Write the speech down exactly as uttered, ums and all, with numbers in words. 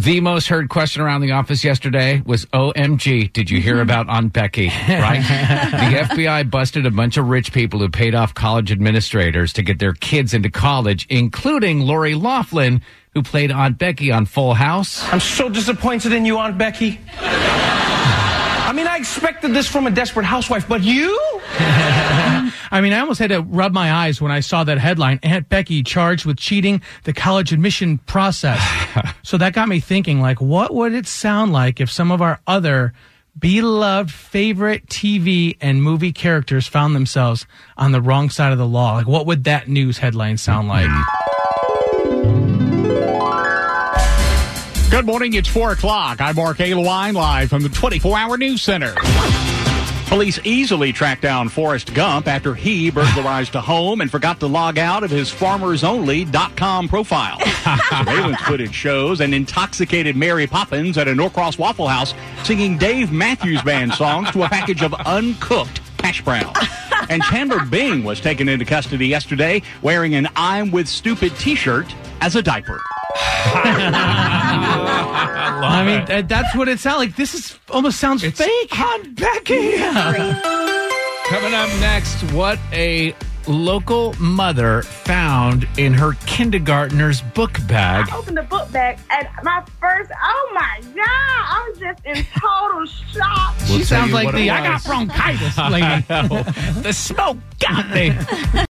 The most heard question around the office yesterday was, O M G, did you hear about Aunt Becky, right? The F B I busted a bunch of rich people who paid off college administrators to get their kids into college, including Lori Loughlin, who played Aunt Becky on Full House. I'm so disappointed in you, Aunt Becky. I mean, I expected this from a desperate housewife, but you? I mean, I almost had to rub my eyes when I saw that headline, Aunt Becky charged with cheating the college admission process. So that got me thinking, like, what would it sound like if some of our other beloved favorite T V and movie characters found themselves on the wrong side of the law? Like, what would that news headline sound like? Good morning. It's four o'clock. I'm Mark A. Lewine, live from the twenty-four hour News Center. Police easily tracked down Forrest Gump after he burglarized a home and forgot to log out of his Farmers Only dot com profile. Surveillance footage shows an intoxicated Mary Poppins at a Norcross Waffle House singing Dave Matthews Band songs to a package of uncooked hash browns. And Chandler Bing was taken into custody yesterday wearing an I'm with Stupid t-shirt as a diaper. I, I mean, that, that's what it sounds like. This is almost sounds it's fake. Aunt Becky. Yeah. Coming up next, what a local mother found in her kindergartner's book bag. I opened the book bag and my first, oh my God, I was just in total shock. We'll she sounds like the I got bronchitis lady. The smoke got me.